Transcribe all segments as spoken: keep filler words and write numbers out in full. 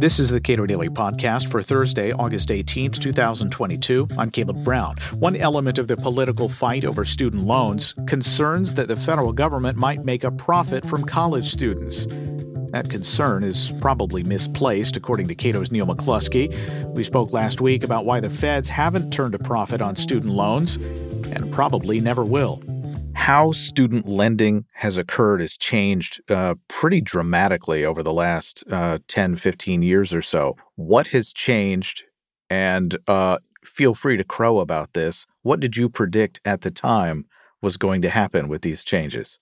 This is the Cato Daily Podcast for Thursday, August eighteenth, twenty twenty-two. I'm Caleb Brown. One element of the political fight over student loans concerns that the federal government might make a profit from college students. That concern is probably misplaced, according to Cato's Neil McCluskey. We spoke last week about why the feds haven't turned a profit on student loans and probably never will. How student lending has occurred has changed uh, pretty dramatically over the last uh, ten, fifteen years or so. What has changed? And uh, feel free to crow about this. What did you predict at the time was going to happen with these changes?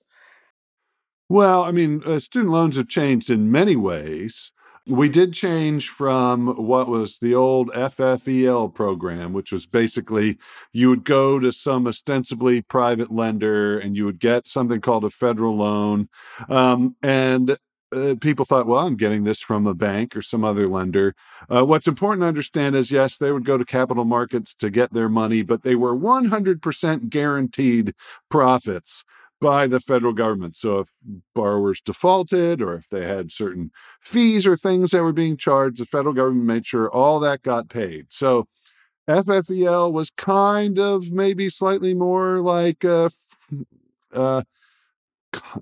Well, I mean, uh, student loans have changed in many ways. We did change from what was the old F F E L program, which was basically you would go to some ostensibly private lender and you would get something called a federal loan. Um, and uh, people thought, well, I'm getting this from a bank or some other lender. Uh, what's important to understand is, yes, they would go to capital markets to get their money, but they were one hundred percent guaranteed profits by the federal government. So if borrowers defaulted or if they had certain fees or things that were being charged, the federal government made sure all that got paid. So F F E L was kind of maybe slightly more like, a, uh,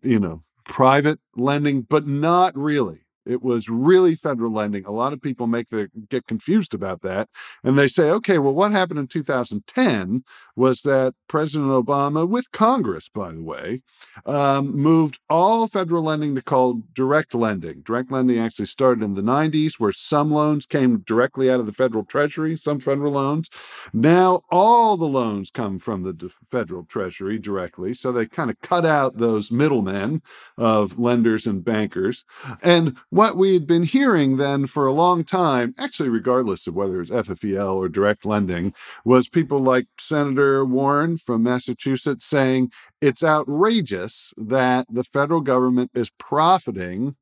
you know, private lending, but not really. It was really federal lending. A lot of people make the get confused about that. And they say, okay, well, what happened in two thousand ten was that President Obama, with Congress, by the way, um, moved all federal lending to call direct lending. Direct lending actually started in the nineties, where some loans came directly out of the federal treasury, some federal loans. Now all the loans come from the federal treasury directly. So they kind of cut out those middlemen of lenders and bankers. And what we had been hearing then for a long time, actually regardless of whether it was F F E L or direct lending, was people like Senator Warren from Massachusetts saying it's outrageous that the federal government is profiting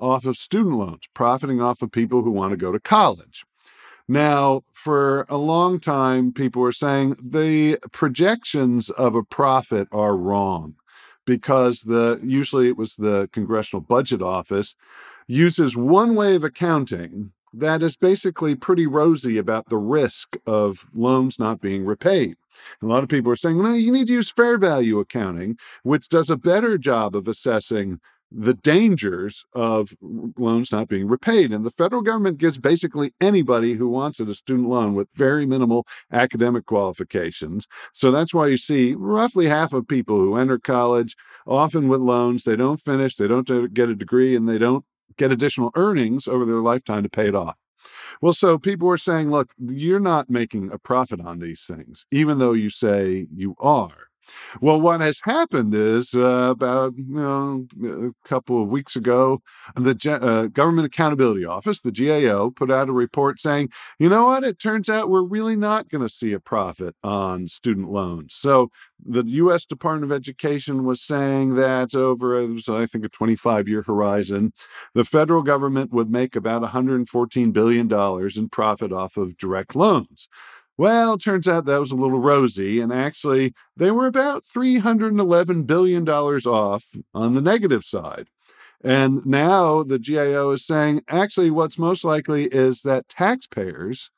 off of student loans, profiting off of people who want to go to college. Now, for a long time, people were saying the projections of a profit are wrong because the usually it was the Congressional Budget Office uses one way of accounting that is basically pretty rosy about the risk of loans not being repaid. And a lot of people are saying, no, you need to use fair value accounting, which does a better job of assessing the dangers of loans not being repaid. And the federal government gives basically anybody who wants it a student loan with very minimal academic qualifications. So that's why you see roughly half of people who enter college, often with loans, they don't finish, they don't get a degree, and they don't get additional earnings over their lifetime to pay it off. Well, so people were saying, look, you're not making a profit on these things, even though you say you are. Well, what has happened is uh, about you know, a couple of weeks ago, the G- uh, Government Accountability Office, the G A O, put out a report saying, you know what, it turns out we're really not going to see a profit on student loans. So the U S Department of Education was saying that over, it was, I think, a twenty-five year horizon, the federal government would make about one hundred fourteen billion dollars in profit off of direct loans. Well, it turns out that was a little rosy, and actually they were about three hundred eleven billion dollars off on the negative side. And now the G A O is saying, actually, what's most likely is that taxpayers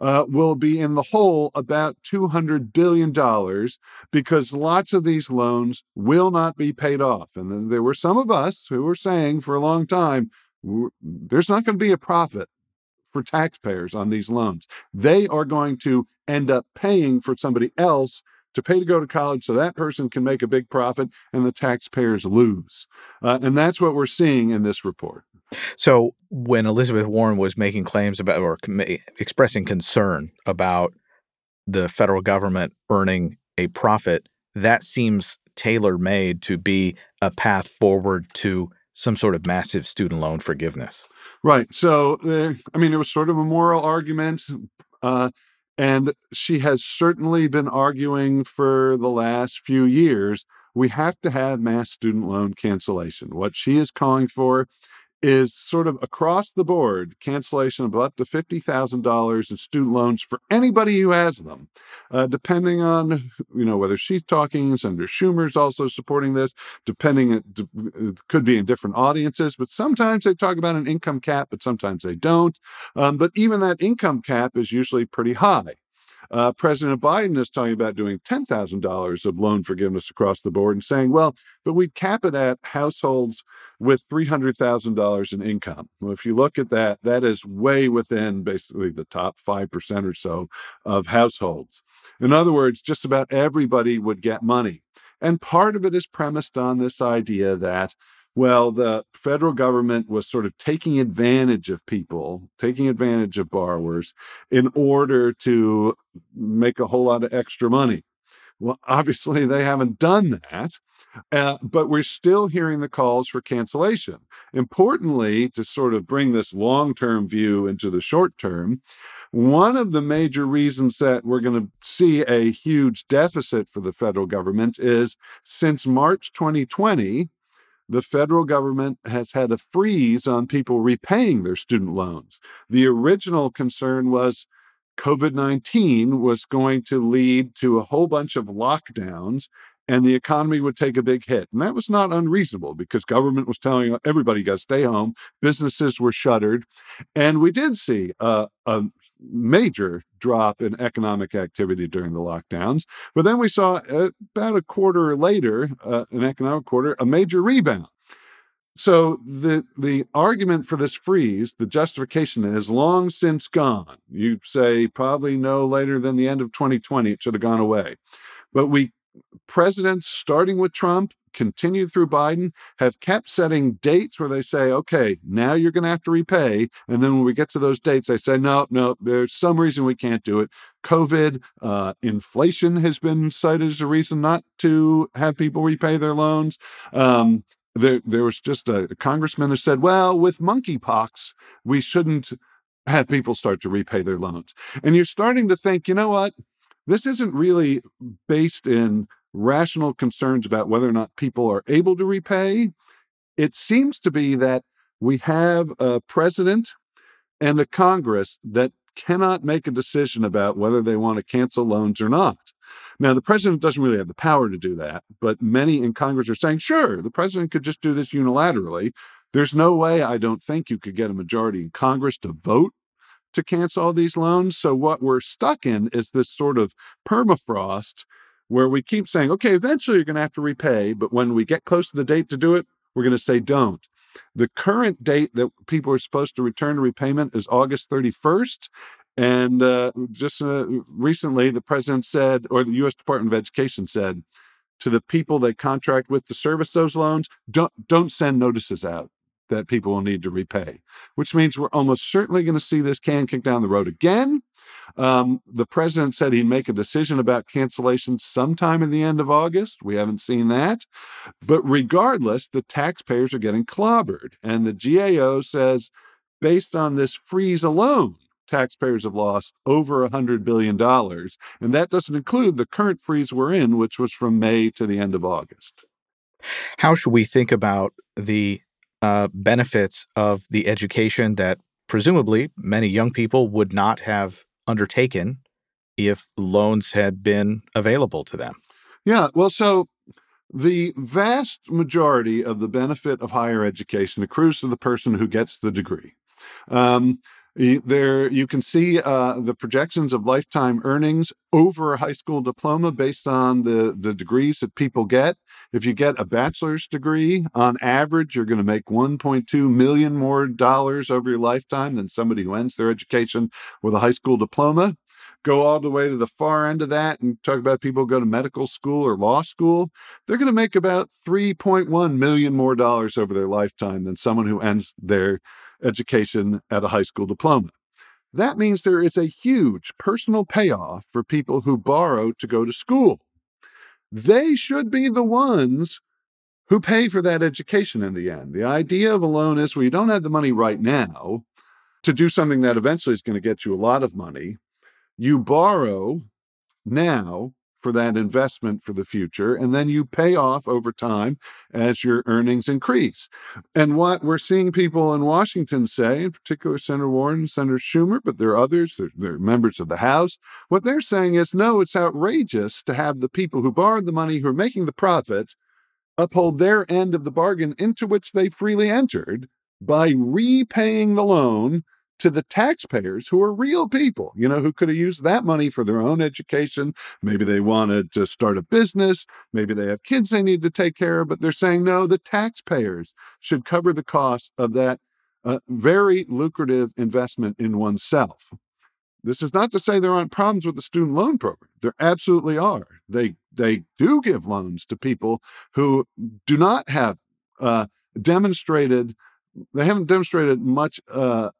uh, will be in the hole about two hundred billion dollars because lots of these loans will not be paid off. And then there were some of us who were saying for a long time, there's not going to be a profit for taxpayers on these loans. They are going to end up paying for somebody else to pay to go to college so that person can make a big profit and the taxpayers lose. Uh, and that's what we're seeing in this report. So when Elizabeth Warren was making claims about or expressing concern about the federal government earning a profit, that seems tailor-made to be a path forward to some sort of massive student loan forgiveness. Right. So, uh, I mean, it was sort of a moral argument. Uh, and she has certainly been arguing for the last few years, we have to have mass student loan cancellation. What she is calling for is sort of across the board cancellation of up to fifty thousand dollars in student loans for anybody who has them, uh, depending on, you know, whether she's talking, Senator Schumer's also supporting this, depending, it could be in different audiences, but sometimes they talk about an income cap, but sometimes they don't. Um, but even that income cap is usually pretty high. Uh, President Biden is talking about doing ten thousand dollars of loan forgiveness across the board and saying, well, but we cap it at households with three hundred thousand dollars in income. Well, if you look at that, that is way within basically the top five percent or so of households. In other words, just about everybody would get money. And part of it is premised on this idea that, well, the federal government was sort of taking advantage of people, taking advantage of borrowers in order to make a whole lot of extra money. Well, obviously, they haven't done that, uh, but we're still hearing the calls for cancellation. Importantly, to sort of bring this long-term view into the short term, one of the major reasons that we're going to see a huge deficit for the federal government is since March twenty twenty, the federal government has had a freeze on people repaying their student loans. The original concern was covid nineteen was going to lead to a whole bunch of lockdowns and the economy would take a big hit. And that was not unreasonable because government was telling everybody you got to stay home, businesses were shuttered. And we did see a, a major drop in economic activity during the lockdowns. But then we saw uh, about a quarter later, uh, an economic quarter, a major rebound. So the the argument for this freeze, the justification is long since gone. You'd say probably no later than the end of twenty twenty, it should have gone away. But we presidents, starting with Trump, continued through Biden, have kept setting dates where they say, okay, now you're going to have to repay. And then when we get to those dates, they say, no, no, there's some reason we can't do it. COVID, uh, inflation has been cited as a reason not to have people repay their loans. Um, there, there was just a, a congressman who said, well, with monkeypox, we shouldn't have people start to repay their loans. And you're starting to think, you know what? This isn't really based in rational concerns about whether or not people are able to repay. It seems to be that we have a president and a Congress that cannot make a decision about whether they want to cancel loans or not. Now, the president doesn't really have the power to do that, but many in Congress are saying, sure, the president could just do this unilaterally. There's no way, I don't think, you could get a majority in Congress to vote to cancel all these loans. So what we're stuck in is this sort of permafrost where we keep saying, okay, eventually you're going to have to repay, but when we get close to the date to do it, we're going to say don't. The current date that people are supposed to return to repayment is August thirty-first. And uh, just uh, recently, the president said, or the U S Department of Education said, to the people they contract with to service those loans, don't, don't send notices out that people will need to repay, which means we're almost certainly going to see this can kick down the road again. Um, the president said he'd make a decision about cancellation sometime in the end of August. We haven't seen that. But regardless, the taxpayers are getting clobbered. And the G A O says, based on this freeze alone, taxpayers have lost over one hundred billion dollars. And that doesn't include the current freeze we're in, which was from May to the end of August. How should we think about the Uh, benefits of the education that presumably many young people would not have undertaken if loans had been available to them? Yeah, well, so the vast majority of the benefit of higher education accrues to the person who gets the degree. Um, There, you can see uh, the projections of lifetime earnings over a high school diploma based on the, the degrees that people get. If you get a bachelor's degree, on average, you're going to make one point two million dollars more dollars over your lifetime than somebody who ends their education with a high school diploma. Go all the way to the far end of that and talk about people who go to medical school or law school, they're going to make about three point one million dollars more dollars over their lifetime than someone who ends their education at a high school diploma. That means there is a huge personal payoff for people who borrow to go to school. They should be the ones who pay for that education in the end. The idea of a loan is, well, you don't have the money right now to do something that eventually is going to get you a lot of money. You borrow now for that investment for the future, and then you pay off over time as your earnings increase. And what we're seeing people in Washington say, in particular Senator Warren, Senator Schumer, but there are others, there, there are members of the House, what they're saying is, no, it's outrageous to have the people who borrowed the money, who are making the profits, uphold their end of the bargain into which they freely entered by repaying the loan to the taxpayers who are real people, you know, who could have used that money for their own education. Maybe they wanted to start a business. Maybe they have kids they need to take care of, but they're saying, no, the taxpayers should cover the cost of that uh, very lucrative investment in oneself. This is not to say there aren't problems with the student loan program. There absolutely are. They, they do give loans to people who do not have uh, demonstrated, they haven't demonstrated much uh,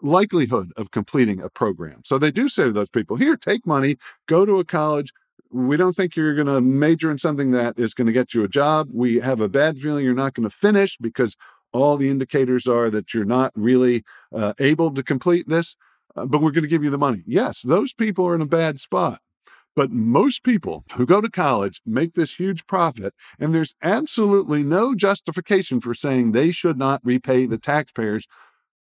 likelihood of completing a program. So they do say to those people, here, take money, go to a college. We don't think you're going to major in something that is going to get you a job. We have a bad feeling you're not going to finish because all the indicators are that you're not really uh, able to complete this, uh, but we're going to give you the money. Yes, those people are in a bad spot. But most people who go to college make this huge profit, and there's absolutely no justification for saying they should not repay the taxpayers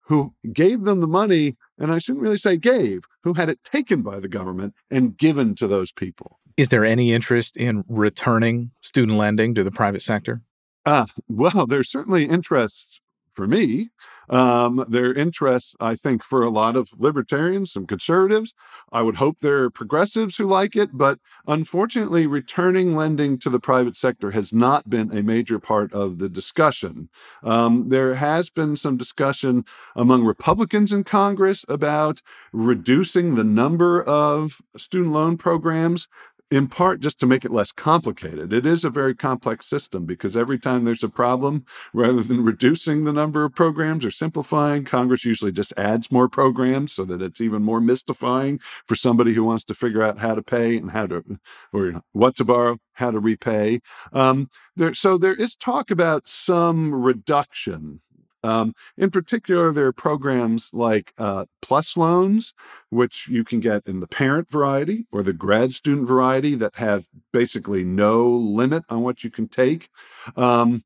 who gave them the money, and I shouldn't really say gave, who had it taken by the government and given to those people. Is there any interest in returning student lending to the private sector? Uh, well, there's certainly interest for me. Um, there are interests, I think, for a lot of libertarians, some conservatives. I would hope there are progressives who like it, but unfortunately, returning lending to the private sector has not been a major part of the discussion. Um, there has been some discussion among Republicans in Congress about reducing the number of student loan programs, in part just to make it less complicated. It is a very complex system because every time there's a problem, rather than reducing the number of programs or simplifying, Congress usually just adds more programs so that it's even more mystifying for somebody who wants to figure out how to pay and how to, or what to borrow, how to repay. Um, there, so there is talk about some reduction. Um, in particular, there are programs like uh, PLUS loans, which you can get in the parent variety or the grad student variety that have basically no limit on what you can take, um,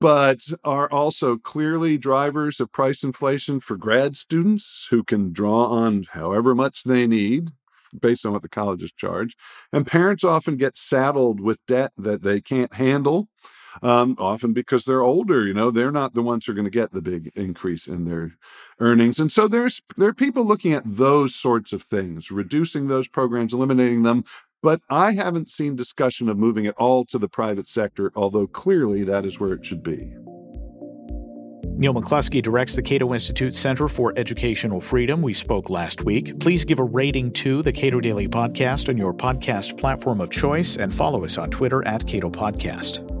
but are also clearly drivers of price inflation for grad students who can draw on however much they need based on what the colleges charge. And parents often get saddled with debt that they can't handle. Um, often because they're older, you know, they're not the ones who are going to get the big increase in their earnings. And so there's there are people looking at those sorts of things, reducing those programs, eliminating them. But I haven't seen discussion of moving it all to the private sector, although clearly that is where it should be. Neil McCluskey directs the Cato Institute Center for Educational Freedom. We spoke last week. Please give a rating to the Cato Daily Podcast on your podcast platform of choice and follow us on Twitter at Cato Podcast.